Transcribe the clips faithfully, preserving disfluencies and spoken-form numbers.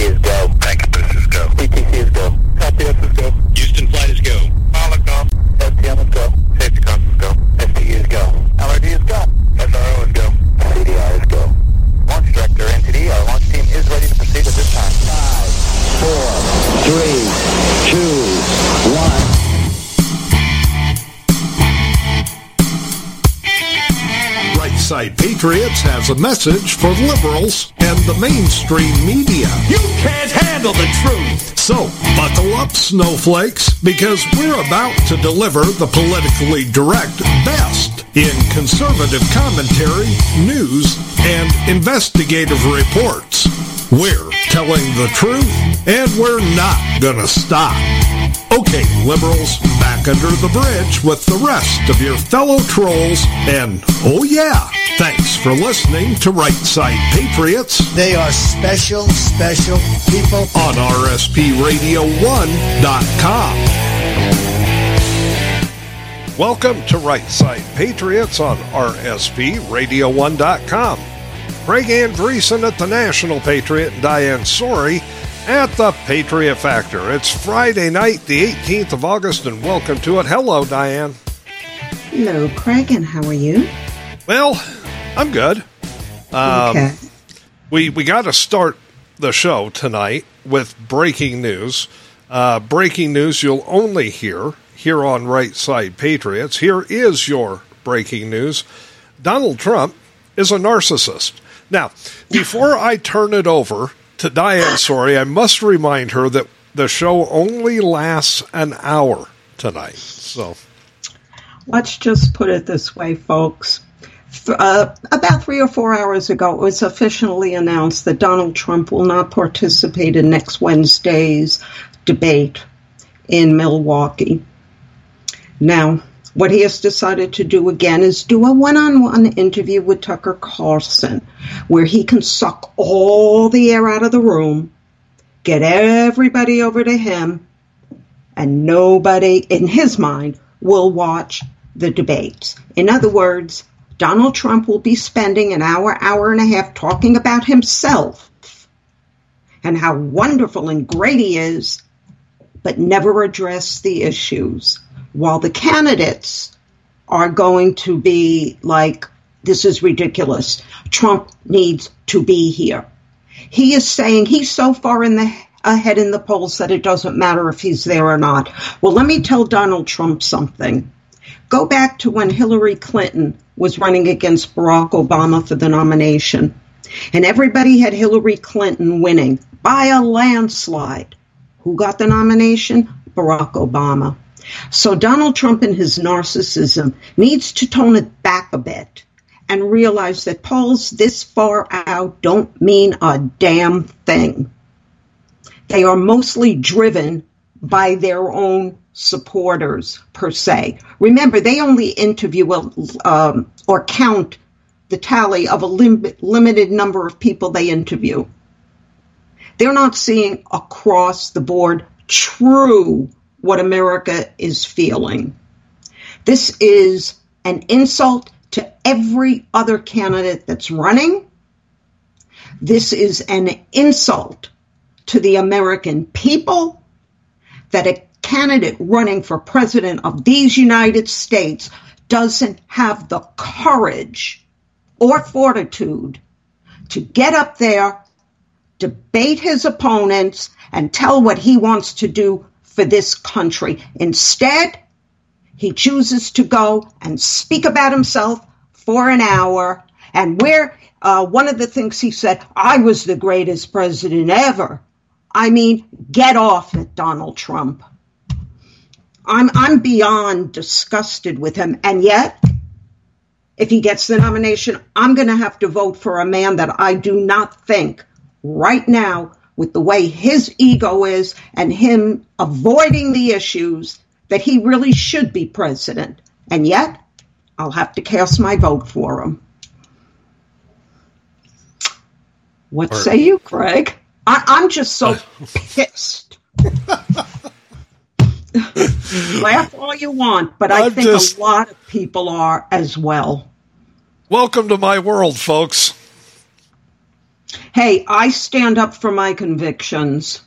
is go. Vancouver is go. P T C is go. Copy, F is go. Houston flight is go. Pilot go. S T M is go. Safety comms is go. S T U is go. L R D is go. S R O is go. C D R is go. Launch director, N T D, our launch team is ready to proceed at this time. Five, four, three, two, one. Right Side Patriots has a message for liberals and the mainstream media. You can't handle the truth! So, buckle up, snowflakes, because we're about to deliver the politically direct best in conservative commentary, news, and investigative reports. We're telling the truth, and we're not gonna stop. Okay, liberals, back under the bridge with the rest of your fellow trolls, and, oh yeah, thanks for listening to Right Side Patriots. They are special, special people. On R S P radio one dot com. Welcome to Right Side Patriots on R S P radio one dot com. Craig Andresen at The National Patriot, Diane Sori at The Patriot Factor. It's Friday night, the eighteenth of August, and welcome to it. Hello, Diane. Hello, Craig, and how are you? Well, I'm good. Um, okay. We we got to start the show tonight with breaking news. Uh, breaking news you'll only hear here on Right Side Patriots. Here is your breaking news. Donald Trump is a narcissist. Now, before I turn it over to Diane Sori, I must remind her that the show only lasts an hour tonight. So, let's just put it this way, folks. Uh, about three or four hours ago, it was officially announced that Donald Trump will not participate in next Wednesday's debate in Milwaukee. Now, what he has decided to do again is do a one-on-one interview with Tucker Carlson, where he can suck all the air out of the room, get everybody over to him, and nobody, in his mind, will watch the debates. In other words, Donald Trump will be spending an hour, hour and a half talking about himself and how wonderful and great he is, but never address the issues. While the candidates are going to be like, this is ridiculous. Trump needs to be here. He is saying he's so far in the ahead in the polls that it doesn't matter if he's there or not. Well, let me tell Donald Trump something. Go back to when Hillary Clinton was running against Barack Obama for the nomination, and everybody had Hillary Clinton winning by a landslide. Who got the nomination? Barack Obama. So Donald Trump and his narcissism needs to tone it back a bit and realize that polls this far out don't mean a damn thing. They are mostly driven by their own supporters, per se. Remember, they only interview um, or count the tally of a lim- limited number of people they interview. They're not seeing across the board true what America is feeling. This is an insult to every other candidate that's running. This is an insult to the American people that a candidate running for president of these United States doesn't have the courage or fortitude to get up there, debate his opponents, and tell what he wants to do for this country. Instead, he chooses to go and speak about himself for an hour. And where uh, one of the things he said, I was the greatest president ever. I mean, get off it, Donald Trump. I'm I'm beyond disgusted with him. And yet, if he gets the nomination, I'm going to have to vote for a man that I do not think right now, with the way his ego is and him avoiding the issues, that he really should be president. And yet, I'll have to cast my vote for him. What say you, Craig? I, I'm just so pissed. Laugh all you want, but I I'm think just... a lot of people are as well. Welcome to my world, folks. Hey, I stand up for my convictions.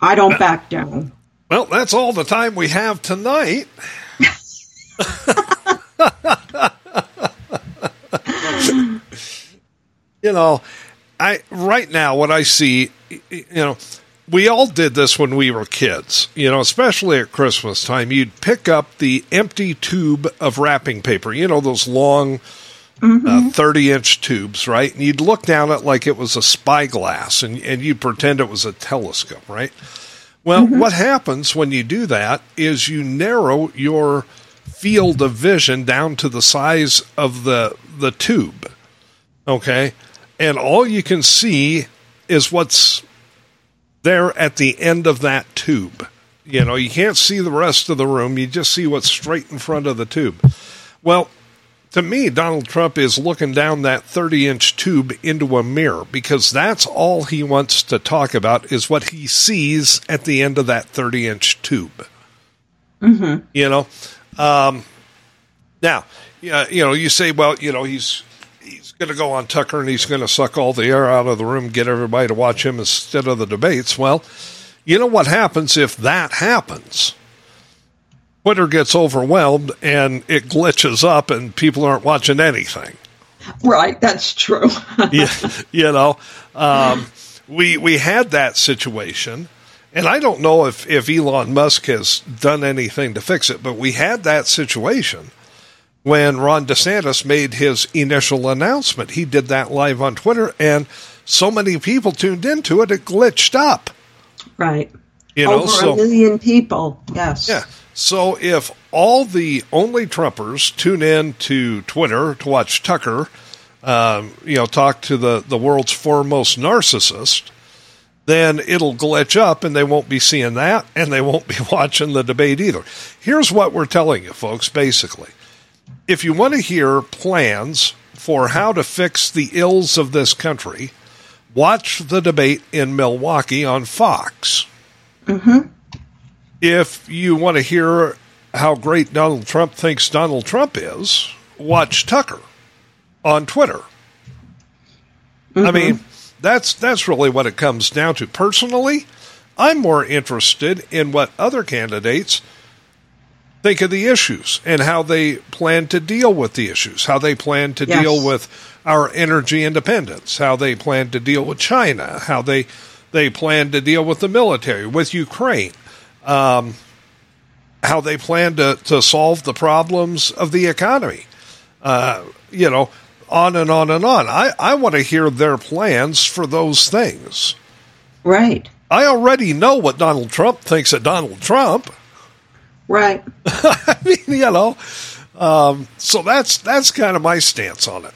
I don't uh, back down. Well, that's all the time we have tonight. You know, I right now what I see, you know, we all did this when we were kids, you know, especially at Christmas time. You'd pick up the empty tube of wrapping paper, you know, those long mm-hmm. uh, thirty-inch tubes, right? And you'd look down at it like it was a spyglass, and, and you'd pretend it was a telescope, right? Well, mm-hmm. what happens when you do that is you narrow your field of vision down to the size of the the tube, okay? And all you can see is what's there at the end of that tube. You know, you can't see the rest of the room. You just see what's straight in front of the tube. Well, to me, Donald Trump is looking down that thirty-inch tube into a mirror, because that's all he wants to talk about is what he sees at the end of that thirty-inch tube. Mm-hmm. You know? Um, now, uh, you know, you say, well, you know, he's... he's going to go on Tucker and he's going to suck all the air out of the room, get everybody to watch him instead of the debates. Well, you know what happens if that happens? Twitter gets overwhelmed and it glitches up and people aren't watching anything. Right, that's true. Yeah, you know, um, we we had that situation, and I don't know if, if Elon Musk has done anything to fix it, but we had that situation when Ron DeSantis made his initial announcement. He did that live on Twitter, and so many people tuned into it, it glitched up. Right. You Over know, so, a million people, yes. Yeah. So if all the only Trumpers tune in to Twitter to watch Tucker, um, you know, talk to the, the world's foremost narcissist, then it'll glitch up and they won't be seeing that, and they won't be watching the debate either. Here's what we're telling you, folks, basically. If you want to hear plans for how to fix the ills of this country, watch the debate in Milwaukee on Fox. Mm-hmm. If you want to hear how great Donald Trump thinks Donald Trump is, watch Tucker on Twitter. Mm-hmm. I mean, that's that's really what it comes down to. Personally, I'm more interested in what other candidates think of the issues and how they plan to deal with the issues, how they plan to yes. deal with our energy independence, how they plan to deal with China, how they they plan to deal with the military, with Ukraine, um, how they plan to, to solve the problems of the economy, uh, you know, on and on and on. I, I want to hear their plans for those things. Right. I already know what Donald Trump thinks of Donald Trump. Right. I mean, you know, um, so that's that's kind of my stance on it.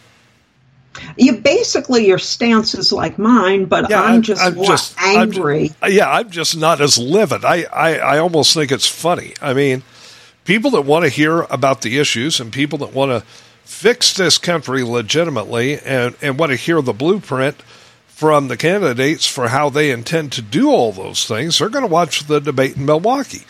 You basically, your stance is like mine, but yeah, I'm, I'm just I'm more just, angry. I'm, yeah, I'm just not as livid. I, I, I almost think it's funny. I mean, people that want to hear about the issues and people that want to fix this country legitimately and, and want to hear the blueprint from the candidates for how they intend to do all those things, they're going to watch the debate in Milwaukee.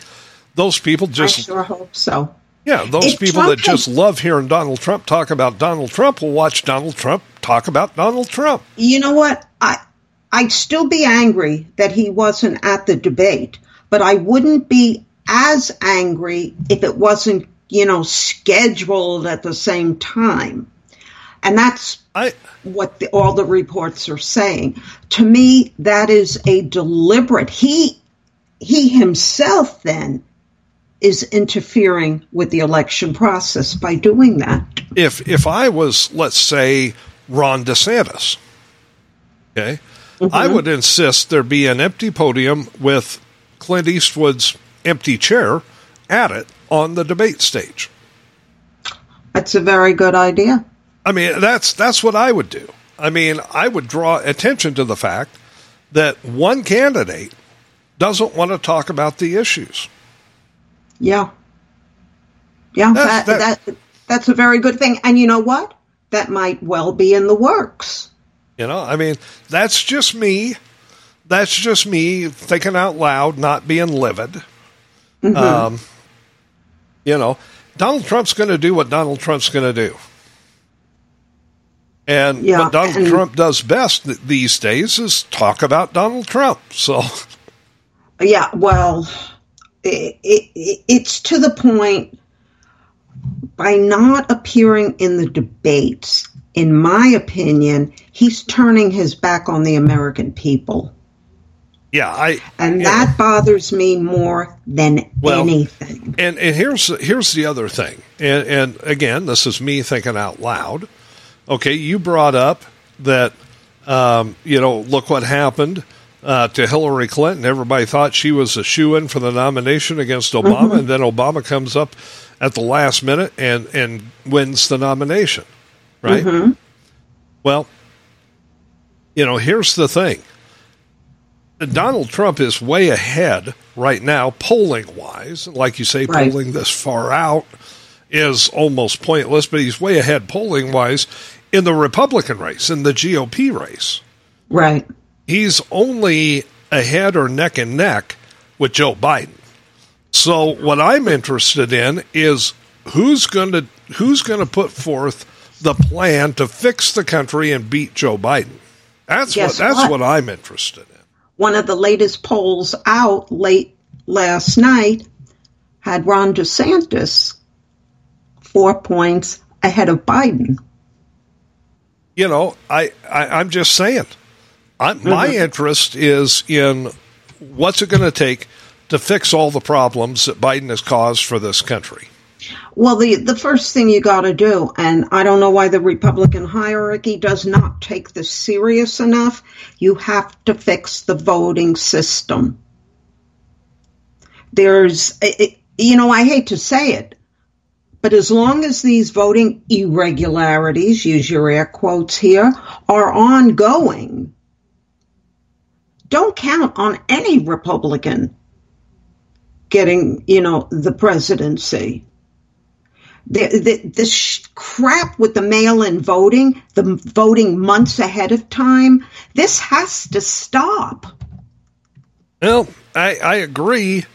Those people just. I sure hope so. Yeah, those if people Trump that just had, love hearing Donald Trump talk about Donald Trump will watch Donald Trump talk about Donald Trump. You know what? I, I'd still be angry that he wasn't at the debate, but I wouldn't be as angry if it wasn't, you know, scheduled at the same time. And that's I, what the, all the reports are saying. To me, that is a deliberate. He, he himself then is interfering with the election process by doing that. If if I was, let's say, Ron DeSantis, okay, mm-hmm. I would insist there be an empty podium with Clint Eastwood's empty chair at it on the debate stage. That's a very good idea. I mean, that's that's what I would do. I mean, I would draw attention to the fact that one candidate doesn't want to talk about the issues. Yeah. Yeah, that's, that, that, that that's a very good thing. And you know what? That might well be in the works. You know, I mean, that's just me. That's just me thinking out loud, not being livid. Mm-hmm. Um, you know, Donald Trump's going to do what Donald Trump's going to do. And yeah, what Donald and, Trump does best these days is talk about Donald Trump. So, yeah, well, it, it, it's to the point by not appearing in the debates. In my opinion, he's turning his back on the American people. Yeah, I and that know. bothers me more than well, anything. And, and here's here's the other thing. And, and again, this is me thinking out loud. Okay, you brought up that um, you know, look what happened uh, to Hillary Clinton. Everybody thought she was a shoo-in for the nomination against Obama, mm-hmm. and then Obama comes up at the last minute and and wins the nomination. Right? Mm-hmm. Well, you know, here's the thing. Donald Trump is way ahead right now, polling-wise. Like you say, right. polling this far out is almost pointless, but he's way ahead polling-wise in the Republican race, in the G O P race. Right. He's only ahead or neck and neck with Joe Biden. So what I'm interested in is who's going to who's going to put forth the plan to fix the country and beat Joe Biden. That's Guess what. That's what? what I'm interested in. One of the latest polls out late last night had Ron DeSantis four points ahead of Biden. You know, I, I, I'm just saying, I, mm-hmm. my interest is in what's it going to take to fix all the problems that Biden has caused for this country. Well, the, the first thing you got to do, and I don't know why the Republican hierarchy does not take this serious enough, you have to fix the voting system. There's, it, you know, I hate to say it, but as long as these voting irregularities, use your air quotes here, are ongoing, don't count on any Republican getting, you know, the presidency. The, the, this sh- crap with the mail-in voting, the voting months ahead of time, this has to stop. Well, I, I agree,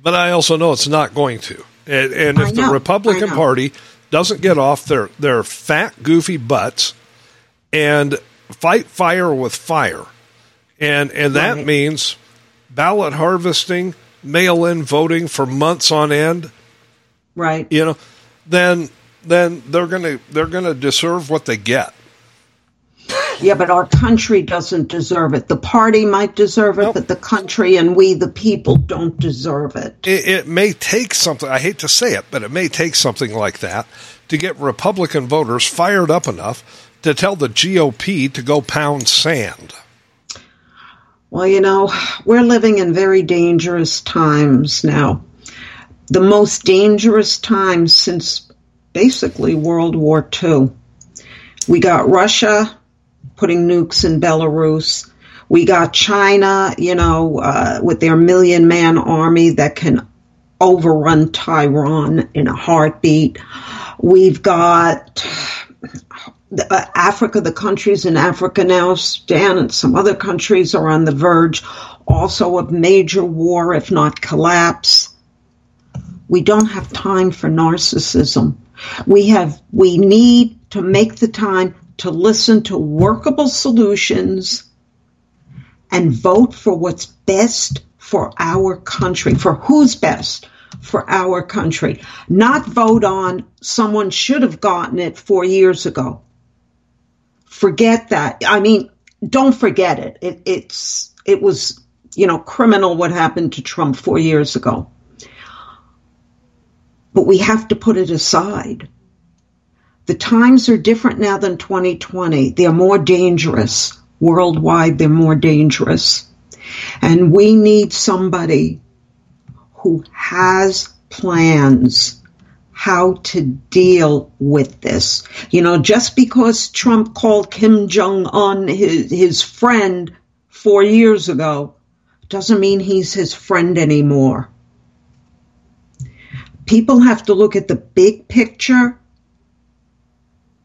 but I also know it's not going to. And, and if know, the Republican Party doesn't get off their, their fat, goofy butts and fight fire with fire, and, and that right. means ballot harvesting, mail-in voting for months on end. Right. You know. Then, then they're gonna they're gonna deserve what they get. Yeah, but our country doesn't deserve it. The party might deserve it, nope. but the country and we, the people, don't deserve it. it. It may take something. I hate to say it, but it may take something like that to get Republican voters fired up enough to tell the G O P to go pound sand. Well, you know, we're living in very dangerous times now. The most dangerous time since basically World War Two. We got Russia putting nukes in Belarus. We got China, you know, uh, with their million-man army that can overrun Tehran in a heartbeat. We've got Africa, the countries in Africa now, Sudan, and some other countries are on the verge also of major war, if not collapse. We don't have time for narcissism. We have, we need to make the time to listen to workable solutions and vote for what's best for our country, for who's best for our country. Not vote on someone should have gotten it four years ago. Forget that. I mean, don't forget it. It, it's, it was, you know, criminal what happened to Trump four years ago. But we have to put it aside. The times are different now than twenty twenty. They're more dangerous. Worldwide, they're more dangerous. And we need somebody who has plans how to deal with this. You know, just because Trump called Kim Jong-un his, his friend four years ago doesn't mean he's his friend anymore. People have to look at the big picture,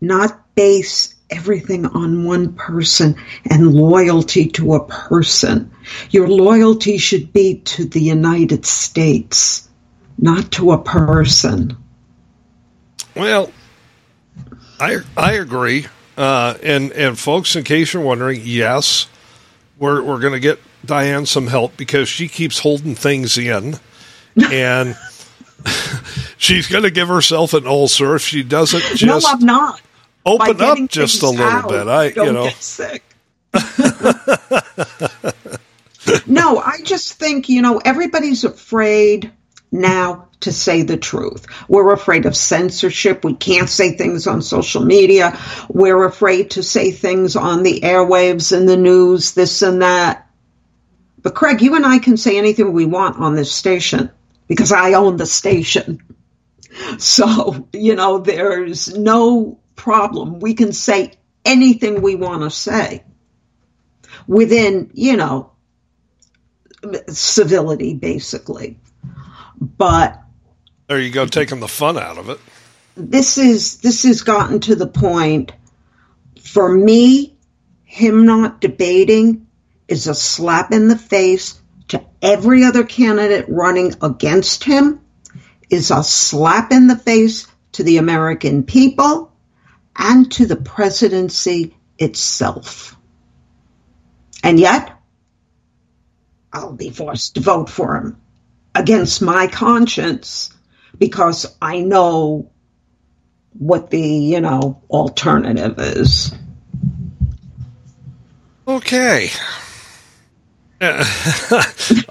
not base everything on one person and loyalty to a person. Your loyalty should be to the United States, not to a person. Well, I I agree. Uh, and, and folks, in case you're wondering, yes, we're we're going to get Diane some help because she keeps holding things in, and she's going to give herself an ulcer if she doesn't just. No, I'm not. Open up just a little out, bit. I don't you know. Get sick. No, I just think, you know, everybody's afraid now to say the truth. We're afraid of censorship. We can't say things on social media. We're afraid to say things on the airwaves and the news, this and that. But Craig, you and I can say anything we want on this station because I own the station. So, you know, there's no problem. We can say anything we want to say within, you know, civility, basically. But there you go, taking the fun out of it. This is this has gotten to the point for me. Him not debating is a slap in the face to every other candidate running against him. Is a slap in the face to the American people. And to the presidency itself. And yet, I'll be forced to vote for him against my conscience because I know what the, you know, alternative is. Okay. I,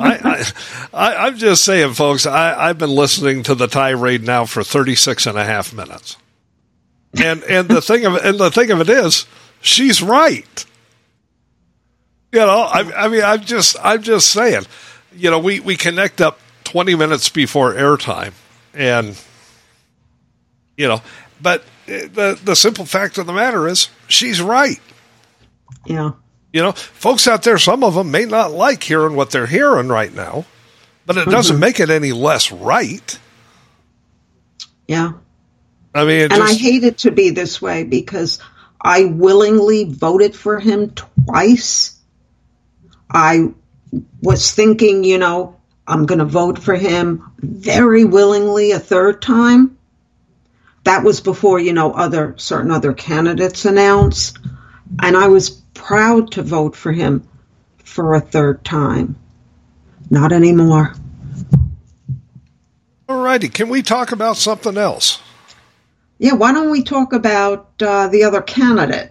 I, I'm just saying, folks, I, I've been listening to the tirade now for thirty-six and a half minutes. And and the thing of and the thing of it is, she's right. You know, I, I mean, I'm just I'm just saying, you know, we, we connect up twenty minutes before airtime, and you know, but the the simple fact of the matter is, she's right. Yeah. You know, folks out there, some of them may not like hearing what they're hearing right now, but it mm-hmm. doesn't make it any less right. Yeah. I mean, and just, I hate it to be this way because I willingly voted for him twice. I was thinking, you know, I'm going to vote for him very willingly a third time. That was before, you know, other certain other candidates announced. And I was proud to vote for him for a third time. Not anymore. All righty. Can we talk about something else? Yeah, why don't we talk about uh, the other candidate?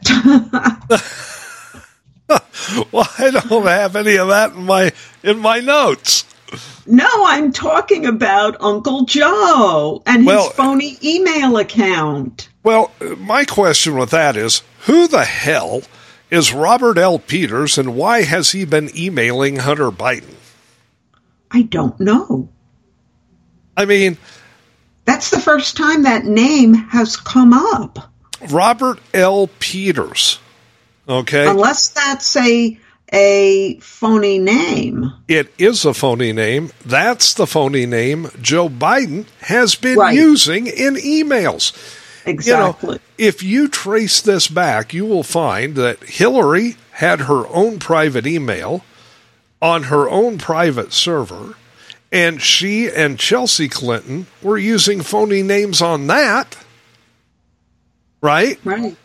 Well, I don't have any of that in my in my notes. No, I'm talking about Uncle Joe and well, his phony email account. Well, my question with that is, who the hell is Robert L. Peters, and why has he been emailing Hunter Biden? I don't know. I mean... That's the first time that name has come up. Robert L. Peters. Okay. Unless that's a, a phony name. It is a phony name. That's the phony name Joe Biden has been right. using in emails. Exactly. You know, if you trace this back, you will find that Hillary had her own private email on her own private server. And she and Chelsea Clinton were using phony names on that, right? Right.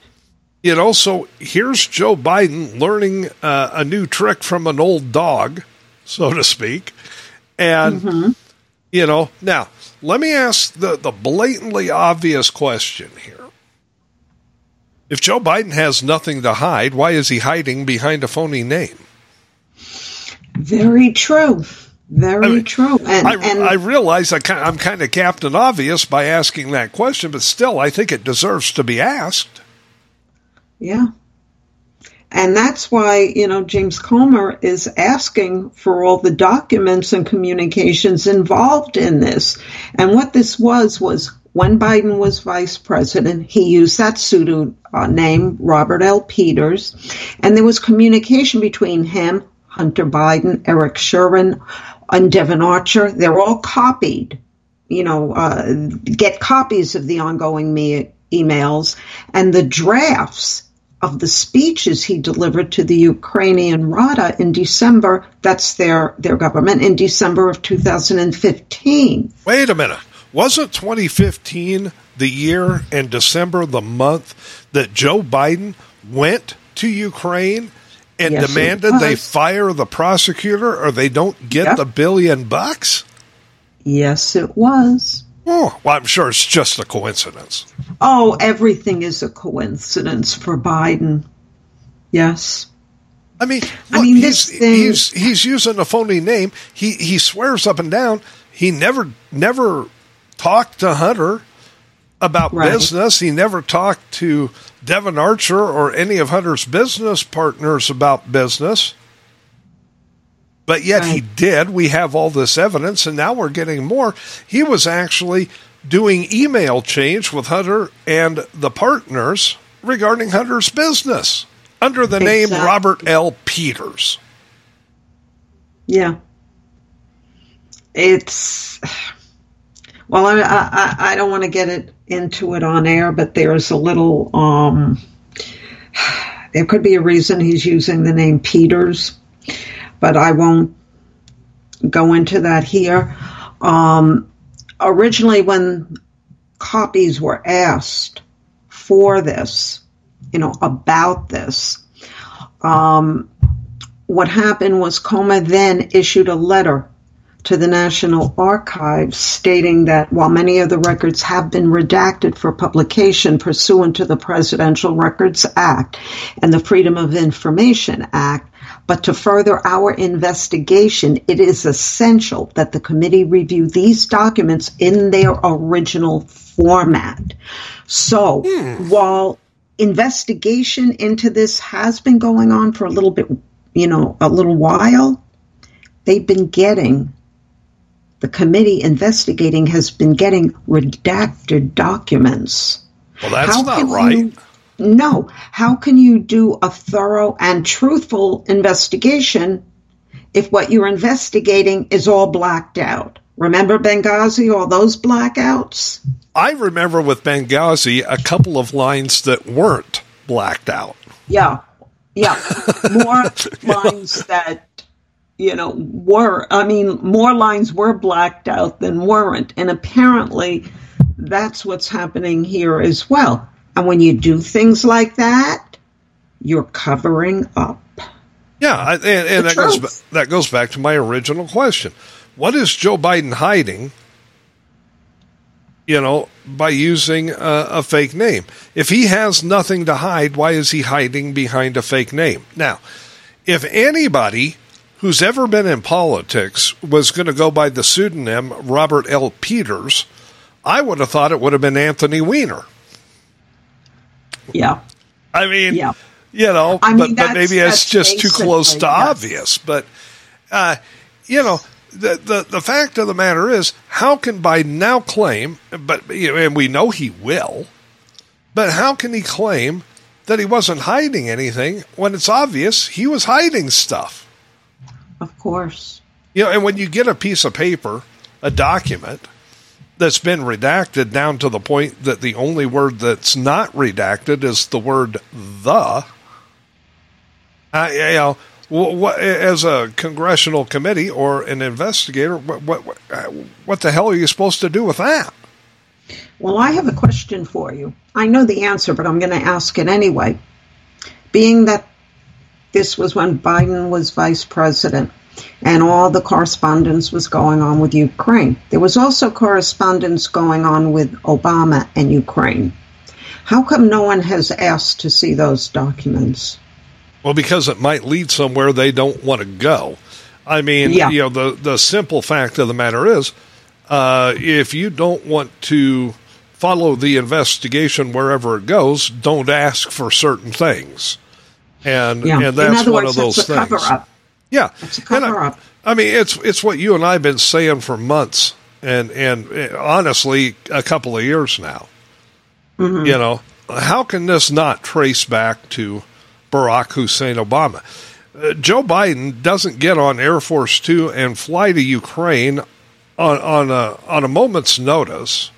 You know, so here's Joe Biden learning uh, a new trick from an old dog, so to speak. And, mm-hmm. you know, now, let me ask the, the blatantly obvious question here. If Joe Biden has nothing to hide, why is he hiding behind a phony name? Very true. Very I mean, true. And I, and I realize I kind of, I'm kind of Captain Obvious by asking that question, but still, I think it deserves to be asked. Yeah. And that's why, you know, James Comer is asking for all the documents and communications involved in this. And what this was, was when Biden was vice president, he used that pseudo uh, name, Robert L. Peters, and there was communication between him, Hunter Biden, Eric Sherwin, and Devin Archer. They're all copied, you know, uh, get copies of the ongoing me- emails and the drafts of the speeches he delivered to the Ukrainian Rada in December. That's their, their government in December of two thousand fifteen. Wait a minute. Wasn't twenty fifteen the year and December the month that Joe Biden went to Ukraine and yes, demanded they fire the prosecutor or they don't get yep. the billion bucks? Yes, it was. Oh, well, I'm sure it's just a coincidence. Oh, everything is a coincidence for Biden. Yes. I mean, look, I mean he's, this thing... he's he's using a phony name. He he swears up and down. He never never talked to Hunter about right. business. He never talked to Devin Archer or any of Hunter's business partners about business. But yet right. he did. We have all this evidence, and now we're getting more. He was actually doing email change with Hunter and the partners regarding Hunter's business under the exactly. name Robert L. Peters. Yeah. It's, well, I, I, I don't want to get it into it on air, but there's a little, um, there could be a reason he's using the name Peters, but I won't go into that here. Um, originally, when copies were asked for this, you know, about this, um, what happened was Coma then issued a letter to the National Archives stating that while many of the records have been redacted for publication pursuant to the Presidential Records Act and the Freedom of Information Act, but to further our investigation, it is essential that the committee review these documents in their original format. So hmm. while investigation into this has been going on for a little bit, you know, a little while, they've been getting The committee investigating has been getting redacted documents. Well, that's not right. You, no. How can you do a thorough and truthful investigation if what you're investigating is all blacked out? Remember Benghazi, all those blackouts? I remember with Benghazi a couple of lines that weren't blacked out. Yeah. Yeah. More lines that... you know, were, I mean, more lines were blacked out than weren't. And apparently that's what's happening here as well. And when you do things like that, you're covering up. Yeah. And, and that goes, that goes back to my original question. What is Joe Biden hiding, you know, by using a, a fake name? If he has nothing to hide, why is he hiding behind a fake name? Now, if anybody who's ever been in politics was going to go by the pseudonym Robert L. Peters, I would have thought it would have been Anthony Weiner. Yeah. I mean, yeah. you know, I mean, but, but maybe it's just too close to yes. obvious. But, uh, you know, the, the the fact of the matter is, how can Biden now claim, but you know, and we know he will, but how can he claim that he wasn't hiding anything when it's obvious he was hiding stuff? Of course. You know, and when you get a piece of paper, a document that's been redacted down to the point that the only word that's not redacted is the word the, I, you know, what, as a congressional committee or an investigator, what, what, what the hell are you supposed to do with that? Well, I have a question for you. I know the answer, but I'm going to ask it anyway. Being that this was when Biden was vice president and all the correspondence was going on with Ukraine. There was also correspondence going on with Obama and Ukraine. How come no one has asked to see those documents? Well, because it might lead somewhere they don't want to go. I mean, yeah. you know, the, the simple fact of the matter is, uh, if you don't want to follow the investigation wherever it goes, don't ask for certain things. And, yeah. and that's one words, of those it's a things. Cover-up. Yeah. It's a cover-up. I, I mean, it's it's what you and I have been saying for months and, and, and honestly, a couple of years now. Mm-hmm. You know, how can this not trace back to Barack Hussein Obama? Uh, Joe Biden doesn't get on Air Force Two and fly to Ukraine on, on, a, on a moment's notice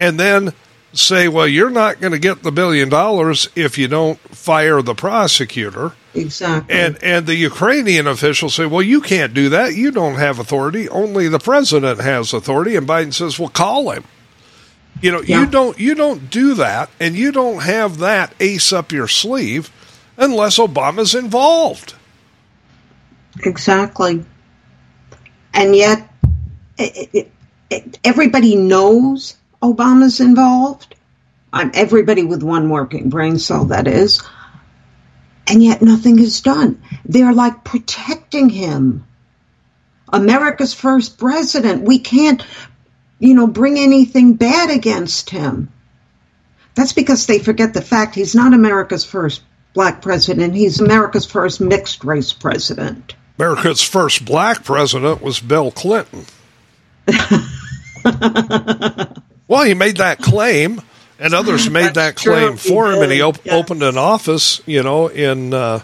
and then say, well, you're not going to get the billion dollars if you don't fire the prosecutor. Exactly. And and the Ukrainian officials say, well, you can't do that. You don't have authority. Only the president has authority. And Biden says, well, call him. You know, yeah. you don't you don't do that, and you don't have that ace up your sleeve unless Obama's involved. Exactly. And yet, it, it, it, everybody knows Obama's involved. Um, everybody with one working brain cell, that is. And yet nothing is done. They're like protecting him. America's first president. We can't, you know, bring anything bad against him. That's because they forget the fact he's not America's first black president. He's America's first mixed race president. America's first black president was Bill Clinton. Well, he made that claim. And others made That's that claim true. for him, and he op- yeah. opened an office, you know, in, uh,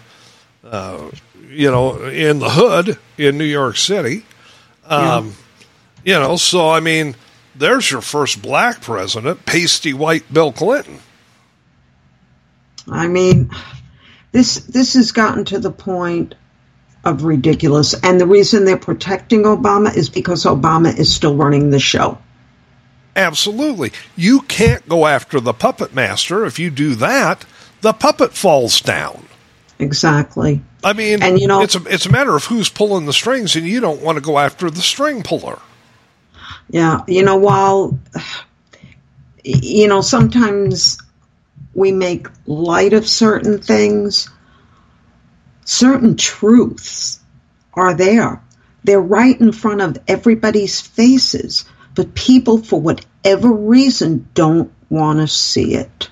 uh, you know, in the hood in New York City. Um, yeah. You know, so, I mean, there's your first black president, pasty white Bill Clinton. I mean, this this has gotten to the point of ridiculous. And the reason they're protecting Obama is because Obama is still running the show. Absolutely. You can't go after the puppet master. If you do that, the puppet falls down. Exactly. I mean, and, you know, it's a, it's a matter of who's pulling the strings, and you don't want to go after the string puller. Yeah. You know, while, you know, sometimes we make light of certain things, certain truths are there. They're right in front of everybody's faces. But people, for whatever reason, don't want to see it.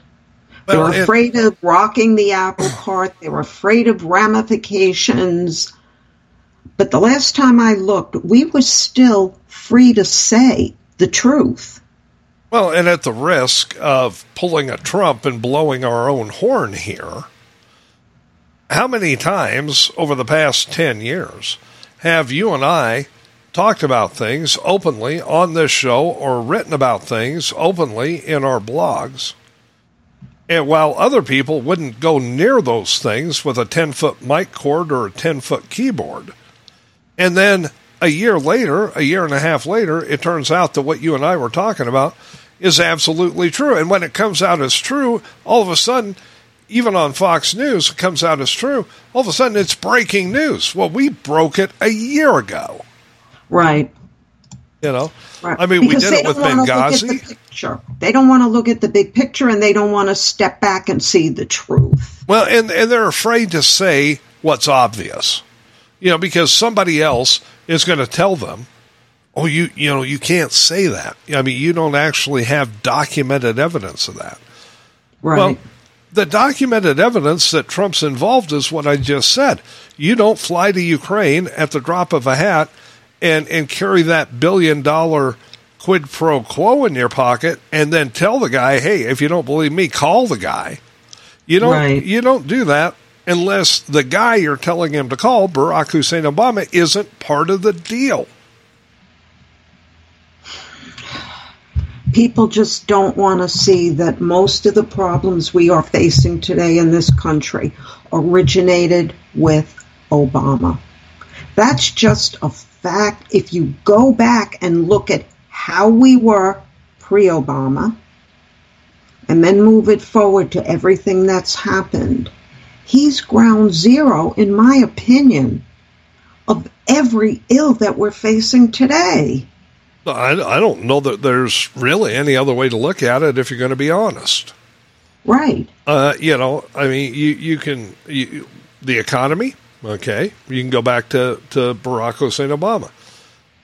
Well, They're afraid it, of rocking the apple cart. They're afraid of ramifications. But the last time I looked, we were still free to say the truth. Well, and at the risk of pulling a Trump and blowing our own horn here, how many times over the past ten years have you and I talked about things openly on this show or written about things openly in our blogs? And while other people wouldn't go near those things with a ten-foot mic cord or a ten-foot keyboard, and then a year later, a year and a half later, it turns out that what you and I were talking about is absolutely true. And when it comes out as true, all of a sudden, even on Fox News, it comes out as true. All of a sudden, it's breaking news. Well, we broke it a year ago. Right. You know, right. I mean, because we did it with Benghazi. The they don't want to look at the big picture, and they don't want to step back and see the truth. Well, and, and they're afraid to say what's obvious, you know, because somebody else is going to tell them, oh, you you know, you can't say that. I mean, you don't actually have documented evidence of that. Right. Well, the documented evidence that Trump's involved is what I just said. You don't fly to Ukraine at the drop of a hat and and carry that billion-dollar quid pro quo in your pocket and then tell the guy, hey, if you don't believe me, call the guy. You don't, right. you don't do that unless the guy you're telling him to call, Barack Hussein Obama, isn't part of the deal. People just don't want to see that most of the problems we are facing today in this country originated with Obama. That's just a fact. If you go back and look at how we were pre-Obama and then move it forward to everything that's happened, he's ground zero, in my opinion, of every ill that we're facing today. I, I don't know that there's really any other way to look at it if you're going to be honest. Right. Uh, you know, I mean, you, you can, you, the economy. Okay, you can go back to, to Barack Hussein Obama.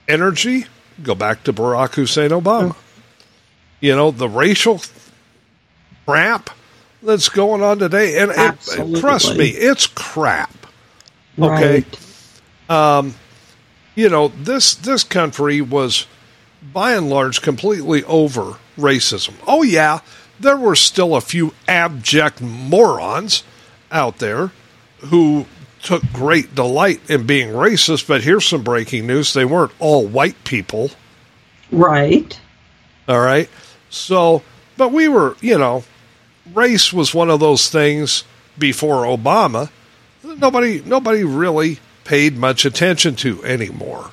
Energy, go back to Barack Hussein Obama. Mm. You know, the racial crap that's going on today. And, and, and trust me, it's crap. Okay. Right. Um, you know, this, this country was, by and large, completely over racism. Oh, yeah, there were still a few abject morons out there who took great delight in being racist, but here's some breaking news. They weren't all white people. Right. All right. So But we were, you know, race was one of those things before Obama. Nobody, nobody really paid much attention to anymore.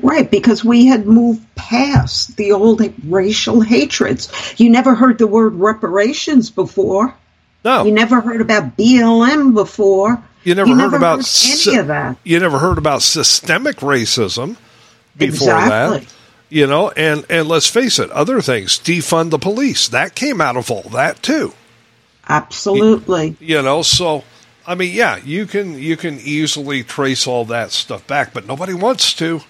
Right, because we had moved past the old racial hatreds. You never heard the word reparations before. No. You never heard about B L M before. You never, you heard, never about heard si- any of that. You never heard about systemic racism before exactly. that. You know, and, and let's face it, other things, defund the police, that came out of all that too. Absolutely. You, you know, so I mean, yeah, you can you can easily trace all that stuff back, but nobody wants to.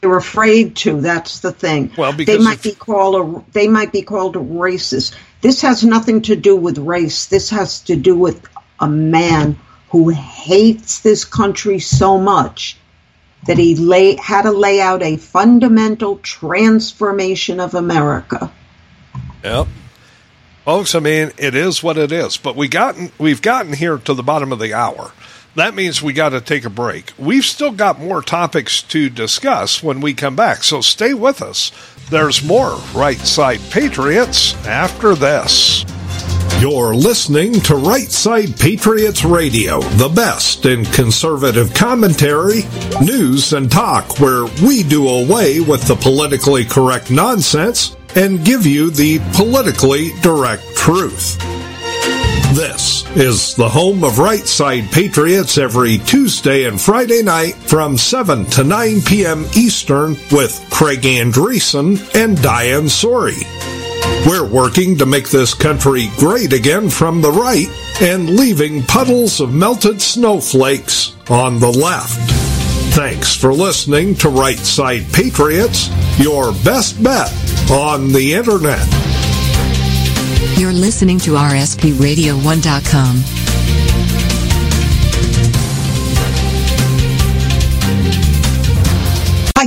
They're afraid to. That's the thing. Well, because they might if, be called a they might be called a racist. This has nothing to do with race. This has to do with a man who hates this country so much that he lay, had to lay out a fundamental transformation of America. Yep, folks. I mean, it is what it is. But we gotten we've gotten here to the bottom of the hour. That means we got to take a break. We've still got more topics to discuss when we come back, so stay with us. There's more Right Side Patriots after this. You're listening to Right Side Patriots Radio, the best in conservative commentary, news, and talk, where we do away with the politically correct nonsense and give you the politically direct truth. This is the home of Right Side Patriots every Tuesday and Friday night from seven to nine p.m. Eastern with Craig Andresen and Diane Sori. We're working to make this country great again from the right and leaving puddles of melted snowflakes on the left. Thanks for listening to Right Side Patriots, your best bet on the internet. You're listening to r s p radio one dot com. Hi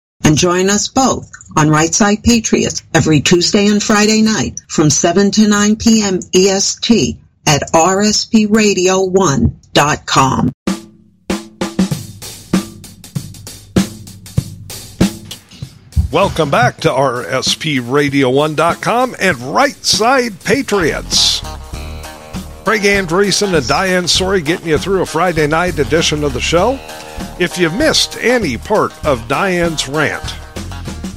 And join us both on Right Side Patriots every Tuesday and Friday night from seven to nine p.m. E S T at r s p radio one dot com. Welcome back to r s p radio one dot com and Right Side Patriots. Craig Andresen and Diane Sori getting you through a Friday night edition of the show. If you missed any part of Diane's rant,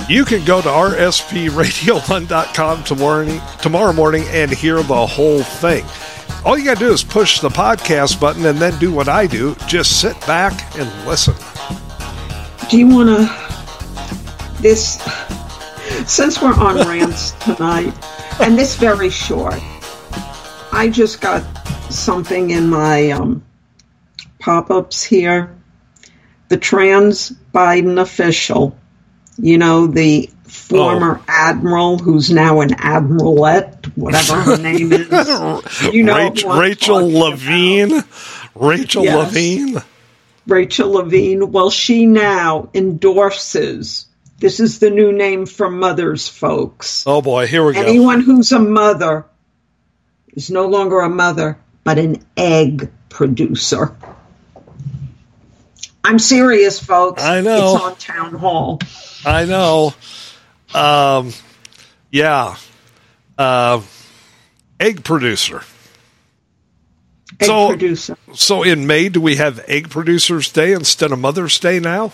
you can go to r s p radio one dot com tomorrow, tomorrow morning and hear the whole thing. All you got to do is push the podcast button and then do what I do. Just sit back and listen. Do you want to... This... Since we're on rants tonight, and this very short, I just got something in my um, pop-ups here. The trans Biden official, you know, the former oh. admiral who's now an admiralette, whatever her name is. You know, Rachel, Rachel Levine. About. Rachel yes. Levine. Rachel Levine. Well, she now endorses. This is the new name for mothers, folks. Oh, boy. Here we Anyone go. Anyone who's a mother is no longer a mother, but an egg producer. I'm serious, folks. I know. It's on Town Hall. I know. Um, yeah. Uh, egg producer. Egg so, producer. So in May, do we have Egg Producers Day instead of Mother's Day now?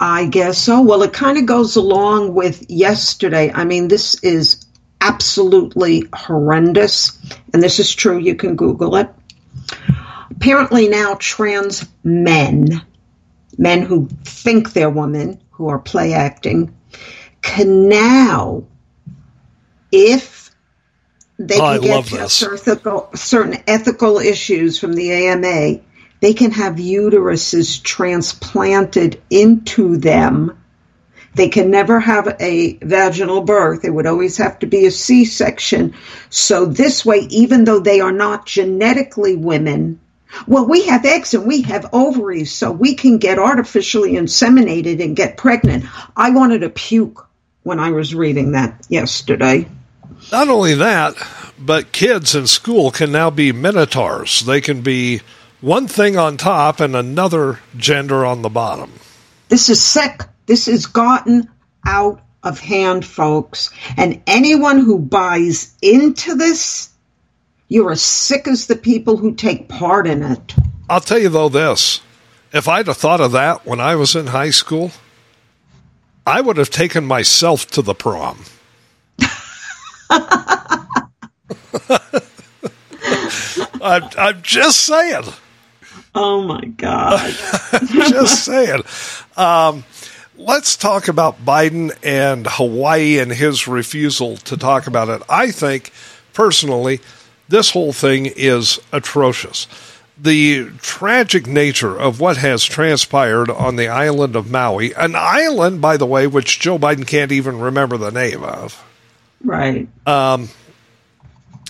I guess so. Well, it kind of goes along with yesterday. I mean, this is absolutely horrendous. And this is true. You can Google it. Apparently now trans men, men who think they're women, who are play acting, can now, if They can get to certain ethical issues from the A M A. They can have uteruses transplanted into them. They can never have a vaginal birth. It would always have to be a C-section. So this way, even though they are not genetically women, well, we have eggs and we have ovaries, so we can get artificially inseminated and get pregnant. I wanted to puke when I was reading that yesterday. Not only that, but kids in school can now be minotaurs. They can be one thing on top and another gender on the bottom. This is sick. This is gotten out of hand, folks. And anyone who buys into this, you're as sick as the people who take part in it. I'll tell you, though, this. If I'd have thought of that when I was in high school, I would have taken myself to the prom. I'm, I'm just saying. Oh, my God. Just saying. Um, let's talk about Biden and Hawaii and his refusal to talk about it. I think, personally, this whole thing is atrocious. The tragic nature of what has transpired on the island of Maui, an island, by the way, which Joe Biden can't even remember the name of. Right. Um,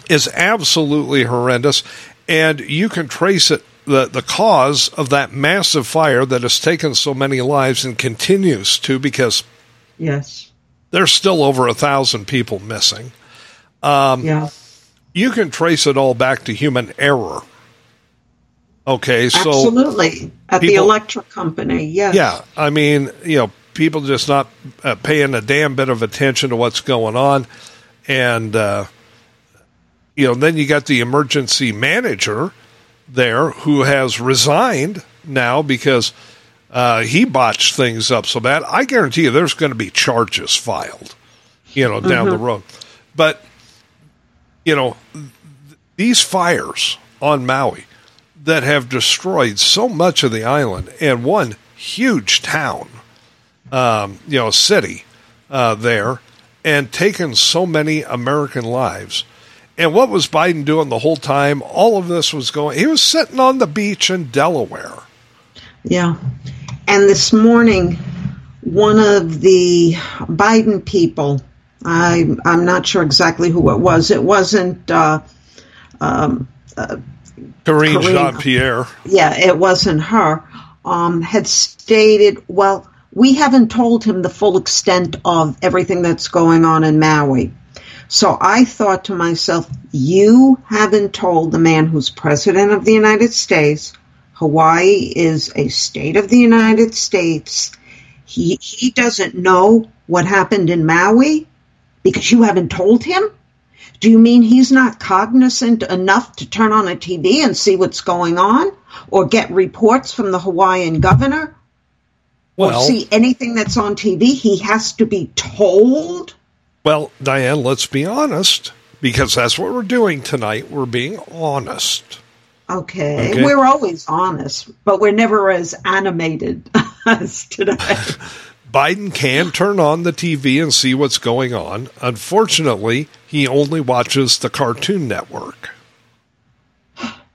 is absolutely horrendous. And you can trace it, the, the cause of that massive fire that has taken so many lives and continues to, because yes, there's still over a thousand people missing. Um, yeah. You can trace it all back to human error. Okay. So absolutely. At people, the electric company. Yes. Yeah. I mean, you know, people just not uh, paying a damn bit of attention to what's going on. And, uh, you know, then you got the emergency manager there who has resigned now because uh, he botched things up so bad. I guarantee you there's going to be charges filed, you know, down mm-hmm. the road. But, you know, th- these fires on Maui that have destroyed so much of the island and one huge town, Um, you know, city uh, there and taken so many American lives. And what was Biden doing the whole time? All of this was going, he was sitting on the beach in Delaware. Yeah. And this morning, one of the Biden people, I, I'm not sure exactly who it was. It wasn't uh, um, uh, Karine Jean-Pierre. Yeah, it wasn't her. Um, had stated, well, we haven't told him the full extent of everything that's going on in Maui. So I thought to myself, you haven't told the man who's president of the United States. Hawaii is a state of the United States. He he doesn't know what happened in Maui because you haven't told him? Do you mean he's not cognizant enough to turn on a T V and see what's going on or get reports from the Hawaiian governor? Well, or see anything that's on T V, he has to be told? Well, Diane, let's be honest, because that's what we're doing tonight. We're being honest. Okay. okay? We're always honest, but we're never as animated as today. Biden can turn on the T V and see what's going on. Unfortunately, he only watches the Cartoon Network.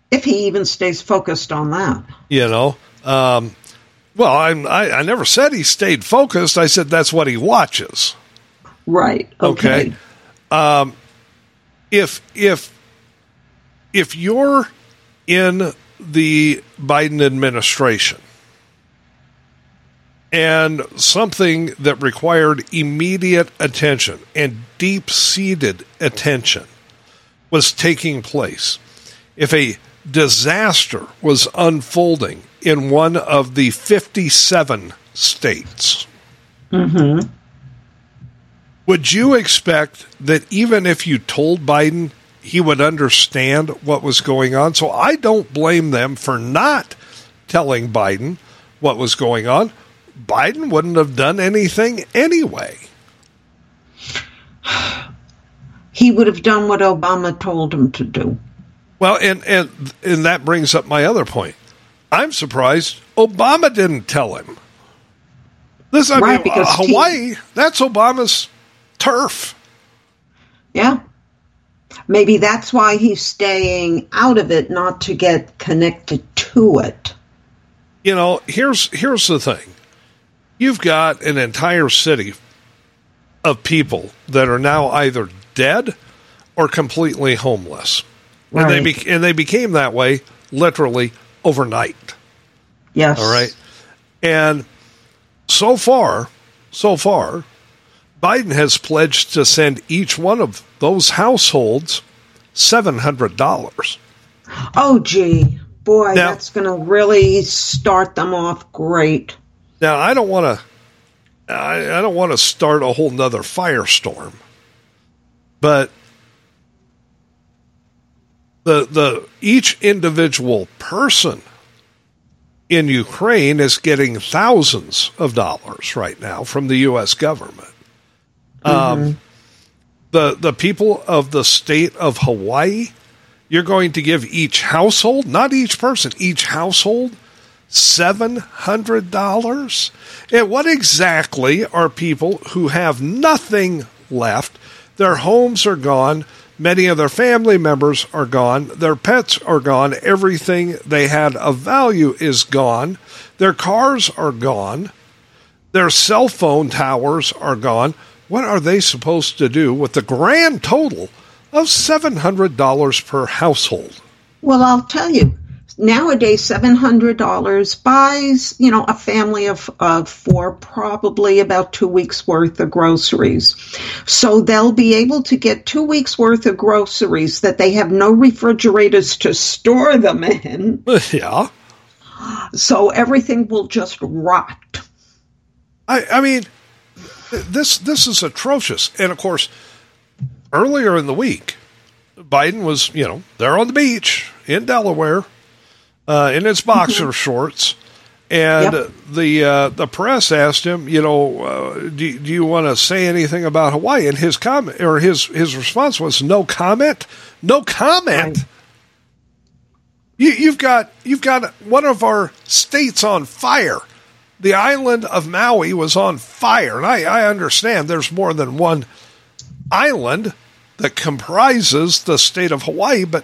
If he even stays focused on that. You know, um... Well, I'm, I I never said he stayed focused. I said that's what he watches. Right. Okay. okay. Um, if if if you're in the Biden administration and something that required immediate attention and deep-seated attention was taking place, if a disaster was unfolding in one of the fifty-seven states. Mm-hmm. Would you expect that even if you told Biden, he would understand what was going on? So I don't blame them for not telling Biden what was going on. Biden wouldn't have done anything anyway. He would have done what Obama told him to do. Well, and, and, and that brings up my other point. I'm surprised Obama didn't tell him. This, I right, mean, uh, Hawaii, he, that's Obama's turf. Yeah. Maybe that's why he's staying out of it, not to get connected to it. You know, here's here's the thing. You've got an entire city of people that are now either dead or completely homeless. Right. And they be- and they became that way literally overnight. Yes. All right. And so far, so far, Biden has pledged to send each one of those households seven hundred dollars. Oh, gee. Boy, now, that's going to really start them off great. Now, I don't want to I, I don't want to start a whole nother firestorm, but the the each individual person in Ukraine is getting thousands of dollars right now from the U S government. Mm-hmm. Um, the the people of the state of Hawaii, you're going to give each household, not each person, each household, seven hundred dollars? And what exactly are people who have nothing left? Their homes are gone. Many of their family members are gone. Their pets are gone. Everything they had of value is gone. Their cars are gone. Their cell phone towers are gone. What are they supposed to do with the grand total of seven hundred dollars per household? Well, I'll tell you, nowadays seven hundred dollars buys, you know, a family of, of four probably about two weeks' worth of groceries. So they'll be able to get two weeks' worth of groceries that they have no refrigerators to store them in. Yeah. So everything will just rot. I, I mean... This this is atrocious. And, of course, earlier in the week, Biden was, you know, there on the beach in Delaware uh, in his boxer shorts. And yep. the uh, the press asked him, you know, uh, do, do you want to say anything about Hawaii? And his comment or his, his response was no comment. No comment. Right. You, you've got you've got one of our states on fire. The island of Maui was on fire, and I, I understand there's more than one island that comprises the state of Hawaii, but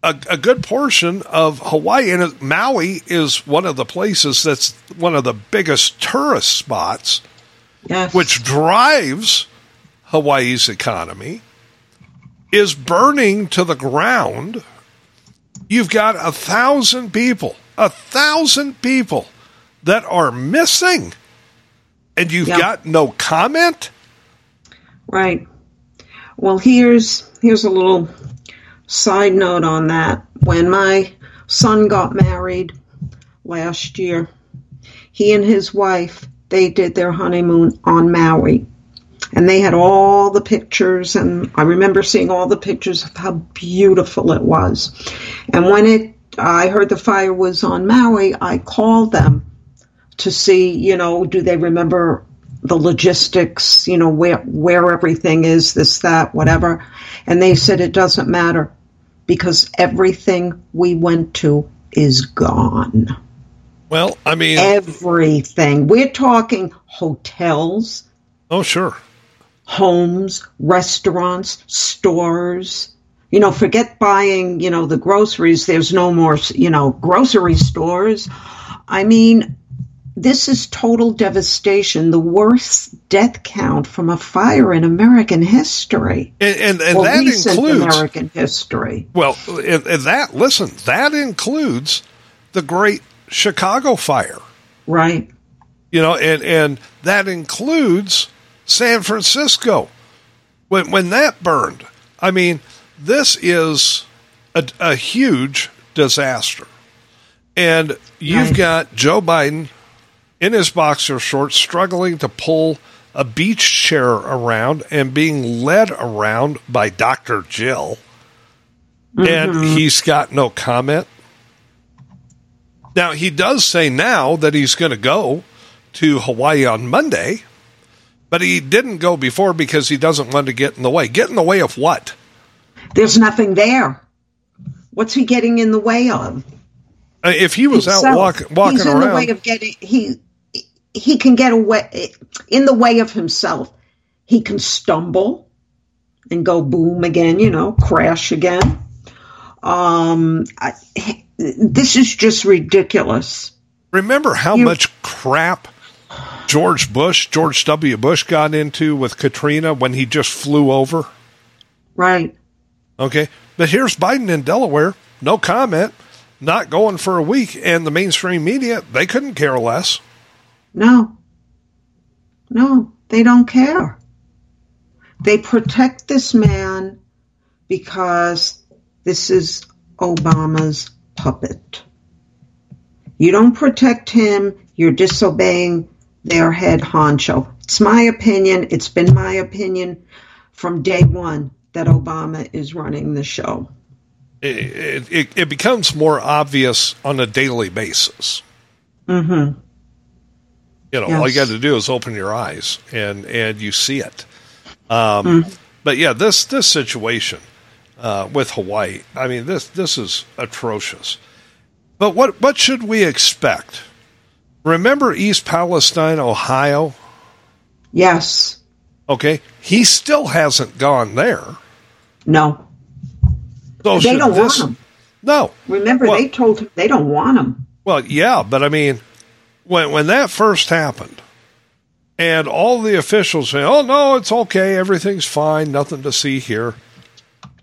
a, a good portion of Hawaii, and Maui is one of the places that's one of the biggest tourist spots, yes, which drives Hawaii's economy, is burning to the ground. You've got a thousand people, a thousand people that are missing, and you've yep. got no comment? Right. Well, here's here's a little side note on that. When my son got married last year, he and his wife, they did their honeymoon on Maui, and they had all the pictures, and I remember seeing all the pictures of how beautiful it was. And when it I heard the fire was on Maui, I called them to see, you know, do they remember the logistics, you know, where where everything is, this, that, whatever. And they said it doesn't matter because everything we went to is gone. Well, I mean... Everything. We're talking hotels. Oh, sure. Homes, restaurants, stores. You know, forget buying, you know, the groceries. There's no more, you know, grocery stores. I mean... This is total devastation, the worst death count from a fire in American history. And, and, and well, that includes American history. Well, and, and that, listen, that includes the Great Chicago Fire. Right. You know, and, and that includes San Francisco when, when that burned. I mean, this is a, a huge disaster. And you've right. got Joe Biden in his boxer shorts, struggling to pull a beach chair around and being led around by Doctor Jill. Mm-hmm. And he's got no comment. Now, he does say now that he's going to go to Hawaii on Monday, but he didn't go before because he doesn't want to get in the way. Get in the way of what? There's nothing there. What's he getting in the way of? If he was himself, out walk, walking he's in around, the way of getting, he he can get away in the way of himself. He can stumble. and go boom again, you know, crash again. Um, I, this is just ridiculous. Remember how you, much crap George Bush, George W. Bush got into with Katrina when he just flew over? Right. Okay. But here's Biden in Delaware. No comment. Not going for a week. And the mainstream media, they couldn't care less. No. No, they don't care. They protect this man because this is Obama's puppet. You don't protect him, you're disobeying their head honcho. It's my opinion, it's been my opinion from day one that Obama is running the show. It, it, it becomes more obvious on a daily basis. Mm-hmm. You know, yes. all you got to do is open your eyes and, and you see it. Um, mm. But yeah, this this situation uh, with Hawaii, I mean, this this is atrocious. But what, what should we expect? Remember East Palestine, Ohio? Yes. Okay. He still hasn't gone there. No. So they don't this, want him. No. Remember, well, they told him they don't want him. Well, yeah, but I mean... When when that first happened, and all the officials say, oh, no, it's okay, everything's fine, nothing to see here.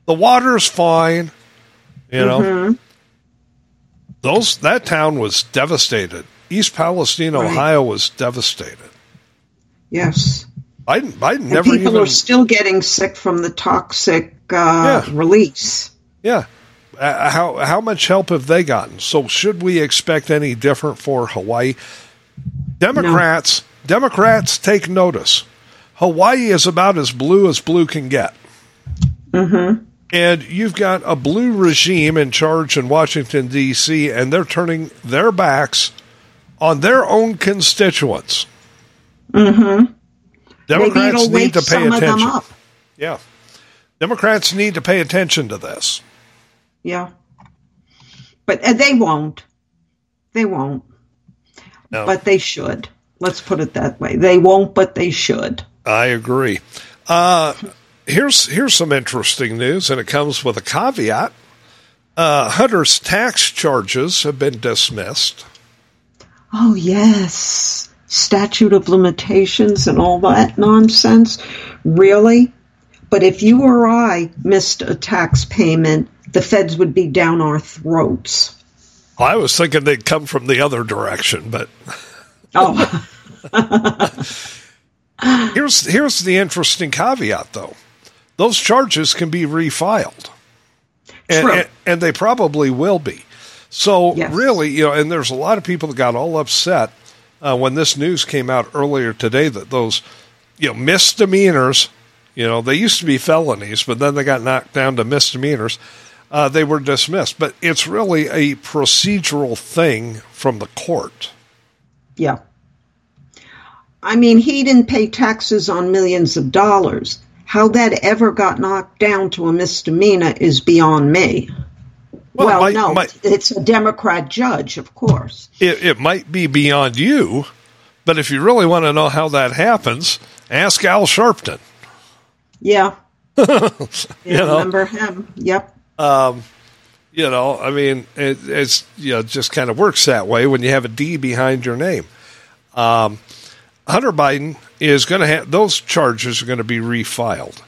The water's fine, you know. Mm-hmm. Those that town was devastated. East Palestine, right. Ohio was devastated. Yes. Biden, Biden and never even... people are still getting sick from the toxic uh, yeah. release. Yeah. Uh, how how much help have they gotten? So should we expect any different for Hawaii? Democrats, no. Democrats take notice. Hawaii is about as blue as blue can get. Mm-hmm. And you've got a blue regime in charge in Washington, D C, and they're turning their backs on their own constituents. Mm-hmm. Democrats need to pay attention. Yeah. Democrats need to pay attention to this. Yeah, but they won't. They won't. No. But they should. Let's put it that way. They won't, but they should. I agree. Uh, here's here's some interesting news, and it comes with a caveat. Uh, Hunter's tax charges have been dismissed. Oh, yes. Statute of limitations and all that nonsense. Really? But if you or I missed a tax payment, the feds would be down our throats. Well, I was thinking they'd come from the other direction, but oh, here's here's the interesting caveat, though. Those charges can be refiled, and, and, and they probably will be. So yes. really, you know, and there's a lot of people that got all upset uh, when this news came out earlier today that those, you know, misdemeanors, you know, they used to be felonies, but then they got knocked down to misdemeanors. Uh, they were dismissed, but it's really a procedural thing from the court. Yeah. I mean, he didn't pay taxes on millions of dollars. How that ever got knocked down to a misdemeanor is beyond me. Well, well it might, no, might, it's a Democrat judge, of course. It, it might be beyond you, but if you really want to know how that happens, ask Al Sharpton. Yeah. yeah you know? Remember him. Yep. Um, you know, I mean, it, it's, you know, just kind of works that way when you have a D behind your name. Um, Hunter Biden is going to have, those charges are going to be refiled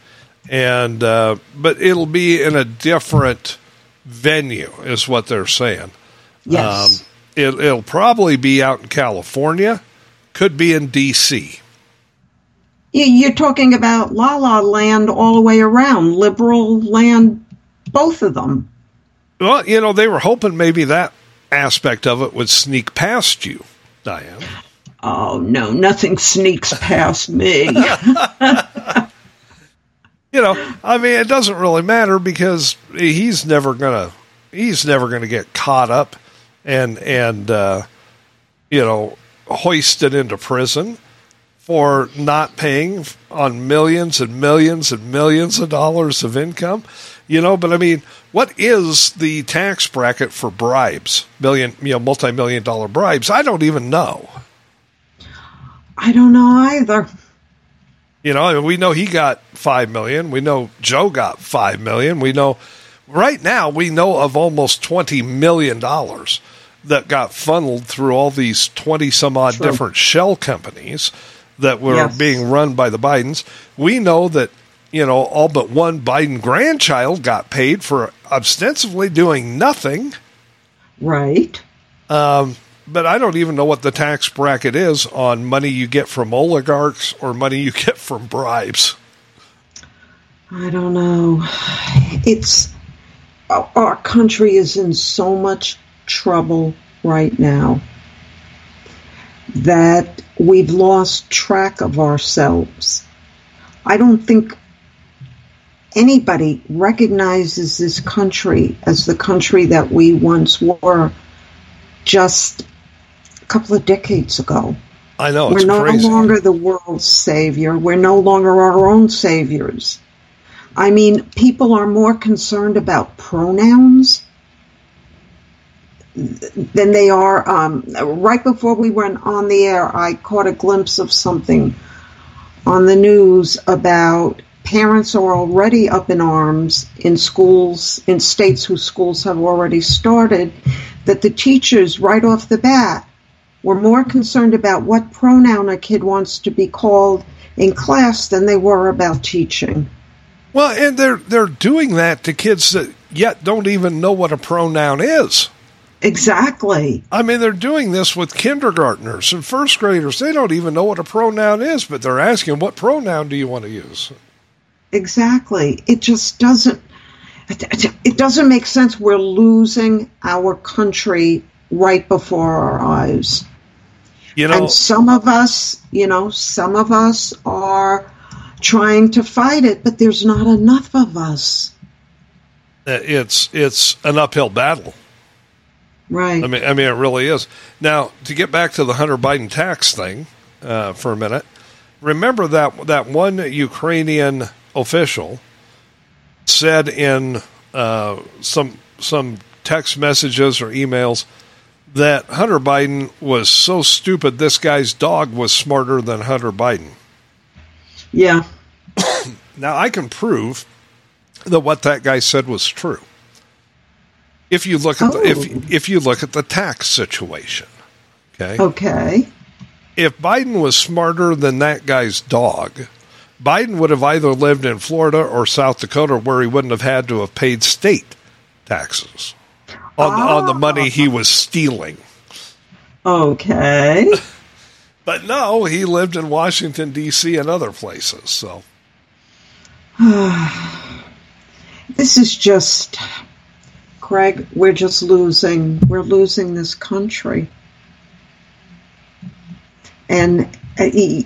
and, uh, but it'll be in a different venue is what they're saying. Yes. Um, it, it'll probably be out in California, could be in D C. You're talking about La La Land all the way around, liberal land. Both of them. Well, you know, they were hoping maybe that aspect of it would sneak past you, Diane. Oh, no, nothing sneaks past me. You know, I mean, it doesn't really matter because he's never going to he's never going to get caught up and, and uh, you know, hoisted into prison for not paying on millions and millions and millions of dollars of income. You know, but I mean, what is the tax bracket for bribes? Million, you know, multi-million dollar bribes? I don't even know. I don't know either. You know, we know he got five million. We know Joe got five million. We know right now we know of almost twenty million dollars that got funneled through all these twenty some odd True. different shell companies that were yes. being run by the Bidens. We know that, you know, all but one Biden grandchild got paid for ostensibly doing nothing. Right. Um, but I don't even know what the tax bracket is on money you get from oligarchs or money you get from bribes. I don't know. It's our country is in so much trouble right now that we've lost track of ourselves. I don't think anybody recognizes this country as the country that we once were just a couple of decades ago. I know, it's crazy. We're no longer the world's savior. We're no longer our own saviors. I mean, people are more concerned about pronouns than they are. Um, right before we went on the air, I caught a glimpse of something on the news about parents are already up in arms in schools, in states whose schools have already started, that the teachers right off the bat were more concerned about what pronoun a kid wants to be called in class than they were about teaching. Well, and they're they're doing that to kids that yet don't even know what a pronoun is. Exactly. I mean, they're doing this with kindergartners and first graders. They don't even know what a pronoun is, but they're asking, what pronoun do you want to use? Exactly. It just doesn't, it doesn't make sense. We're losing our country right before our eyes. You know, and some of us, you know, some of us are trying to fight it, but there's not enough of us. It's, it's an uphill battle. Right. I mean, I mean, it really is. Now, to get back to the Hunter Biden tax thing uh, for a minute, remember that that one Ukrainian official said in uh, some some text messages or emails that Hunter Biden was so stupid this guy's dog was smarter than Hunter Biden. Yeah. Now, I can prove that what that guy said was true. If you look at oh. the, if if you look at the tax situation, okay? Okay. If Biden was smarter than that guy's dog, Biden would have either lived in Florida or South Dakota, where he wouldn't have had to have paid state taxes on ah. the, on the money he was stealing. Okay. But no, he lived in Washington D C and other places. So this is just. Craig, we're just losing, we're losing this country. And I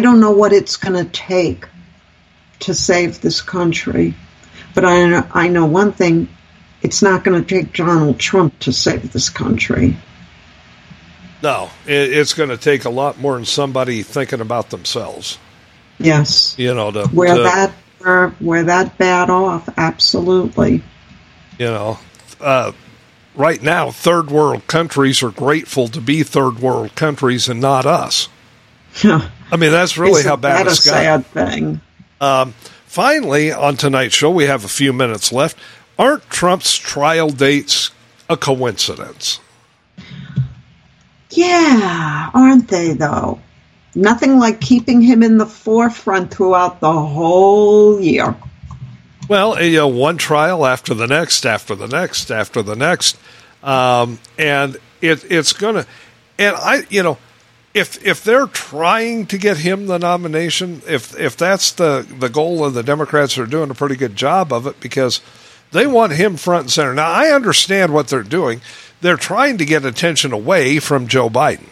don't know what it's going to take to save this country. But I know, I know one thing, it's not going to take Donald Trump to save this country. No, it's going to take a lot more than somebody thinking about themselves. Yes. You know, to, we're, to, that, we're, we're that bad off, absolutely. You know, uh, right now, third world countries are grateful to be third world countries and not us. Huh. I mean, that's really Isn't how bad it's got. That's a sad thing. Um, finally, on tonight's show, we have a few minutes left. Aren't Trump's trial dates a coincidence? Yeah, aren't they, though? Nothing like keeping him in the forefront throughout the whole year. Well, you know, one trial after the next, after the next, after the next, um, and it, it's going to. And I, you know, if if they're trying to get him the nomination, if if that's the the goal of the Democrats, they're doing a pretty good job of it because they want him front and center. Now, I understand what they're doing; they're trying to get attention away from Joe Biden.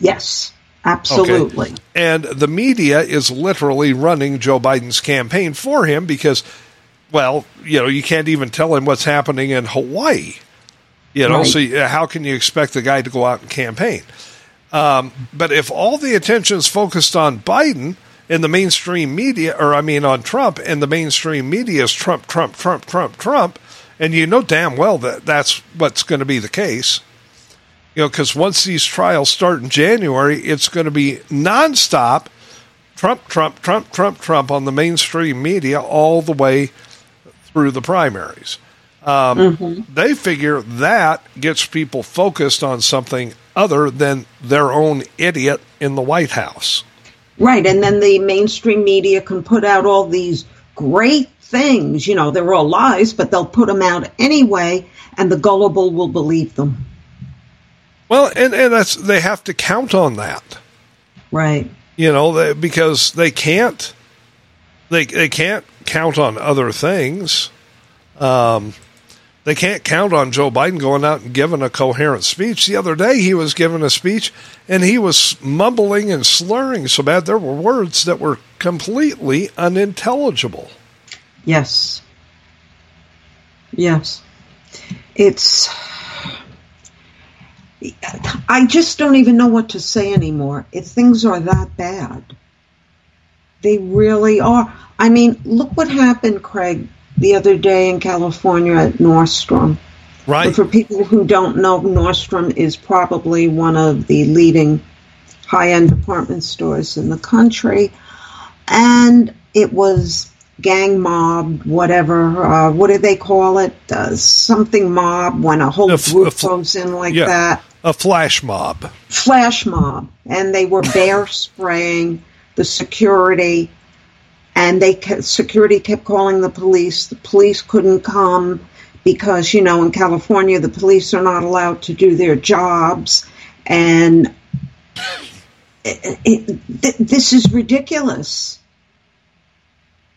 Yes. Absolutely. Okay. And the media is literally running Joe Biden's campaign for him because, well, you know, you can't even tell him what's happening in Hawaii. You know, right. So you, how can you expect the guy to go out and campaign? Um, but if all the attention's focused on Biden and the mainstream media, or I mean on Trump, and the mainstream media is Trump, Trump, Trump, Trump, Trump, and you know damn well that that's what's going to be the case. You know, because once these trials start in January, it's going to be nonstop Trump, Trump, Trump, Trump, Trump on the mainstream media all the way through the primaries. Um, mm-hmm. They figure that gets people focused on something other than their own idiot in the White House. Right, and then the mainstream media can put out all these great things. You know, they're all lies, but they'll put them out anyway, and the gullible will believe them. Well, and, and that's they have to count on that. Right. You know, they, because they can't they they can't count on other things. Um, they can't count on Joe Biden going out and giving a coherent speech. The other day he was giving a speech and he was mumbling and slurring so bad there were words that were completely unintelligible. Yes. Yes. It's, I just don't even know what to say anymore. If things are that bad, they really are. I mean, look what happened, Craig, the other day in California at Nordstrom. Right. But for people who don't know, Nordstrom is probably one of the leading high-end department stores in the country. And it was gang mob, whatever, uh, what do they call it? Uh, something mob, when a whole a f- group a fl- goes in like yeah, that. A flash mob. Flash mob. And they were bear spraying the security. And they kept, security kept calling the police. The police couldn't come because, you know, in California, the police are not allowed to do their jobs. And it, it, th- this is ridiculous.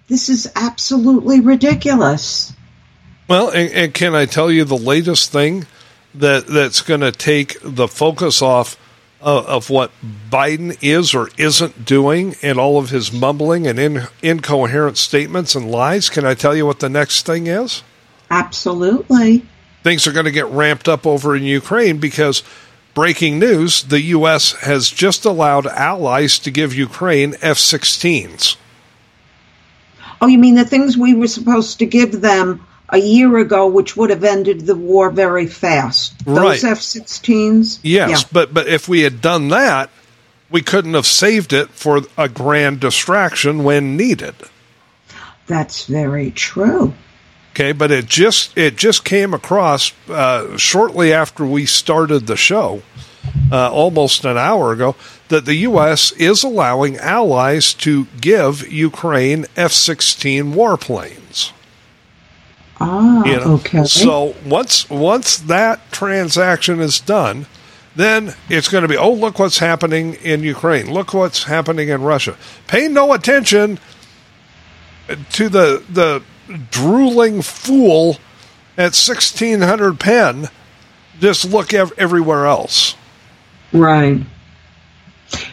This is absolutely ridiculous. Well, and, and can I tell you the latest thing that, that's going to take the focus off Of, of what Biden is or isn't doing and all of his mumbling and in, incoherent statements and lies? Can I tell you what the next thing is? Absolutely. Things are going to get ramped up over in Ukraine because, breaking news, the U S has just allowed allies to give Ukraine F sixteens. Oh, you mean the things we were supposed to give them a year ago, which would have ended the war very fast. Those right. F sixteens? Yes, yeah. but, but if we had done that, we couldn't have saved it for a grand distraction when needed. That's very true. Okay, but it just it just came across uh, shortly after we started the show, uh, almost an hour ago, that the U S is allowing allies to give Ukraine F sixteen warplanes. Ah, you know? Okay. So once once that transaction is done, then it's going to be, oh, look what's happening in Ukraine. Look what's happening in Russia. Pay no attention to the the drooling fool at sixteen hundred Penn. Just look ev- everywhere else. Right.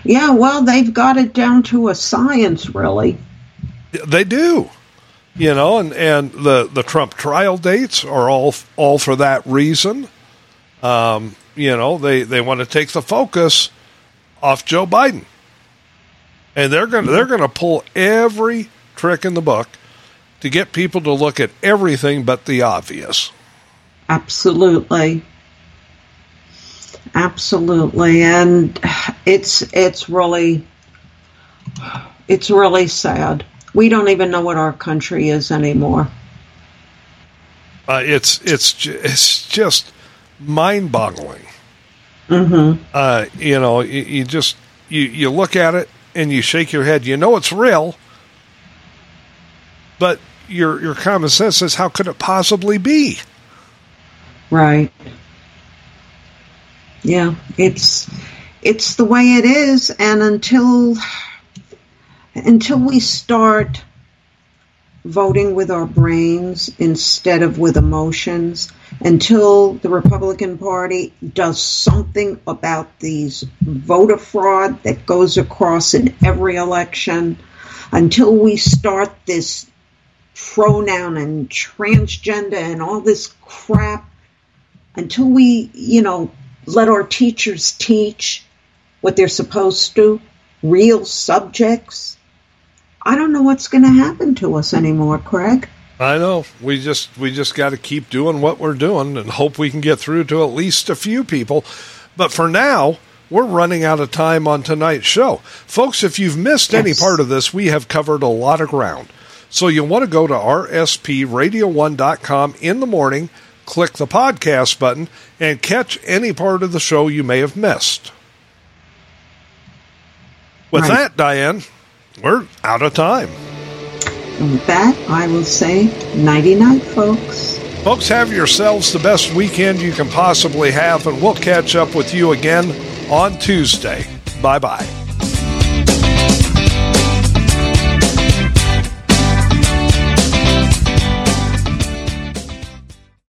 Yeah, well, they've got it down to a science, really. They do. You know, and, and the, the Trump trial dates are all all for that reason. Um, you know, they, they want to take the focus off Joe Biden, and they're gonna they're gonna pull every trick in the book to get people to look at everything but the obvious. Absolutely, absolutely, and it's it's really it's really sad. We don't even know what our country is anymore. Uh, it's it's it's just mind-boggling. Mm-hmm. Uh, you know, you, you just you, you look at it and you shake your head. You know it's real, but your your common sense says, how could it possibly be? Right. Yeah, it's it's the way it is, and until. Until we start voting with our brains instead of with emotions, until the Republican Party does something about these voter fraud that goes across in every election, until we start this pronoun and transgender and all this crap, until we, you know, let our teachers teach what they're supposed to, real subjects, I don't know what's going to happen to us anymore, Craig. I know. We just we just got to keep doing what we're doing and hope we can get through to at least a few people. But for now, we're running out of time on tonight's show. Folks, if you've missed yes. any part of this, we have covered a lot of ground. So you'll want to go to r s p radio one dot com in the morning, click the podcast button, and catch any part of the show you may have missed. With right. that, Diane, we're out of time. And with that, I will say nighty-night, folks. Folks, have yourselves the best weekend you can possibly have, and we'll catch up with you again on Tuesday. Bye-bye.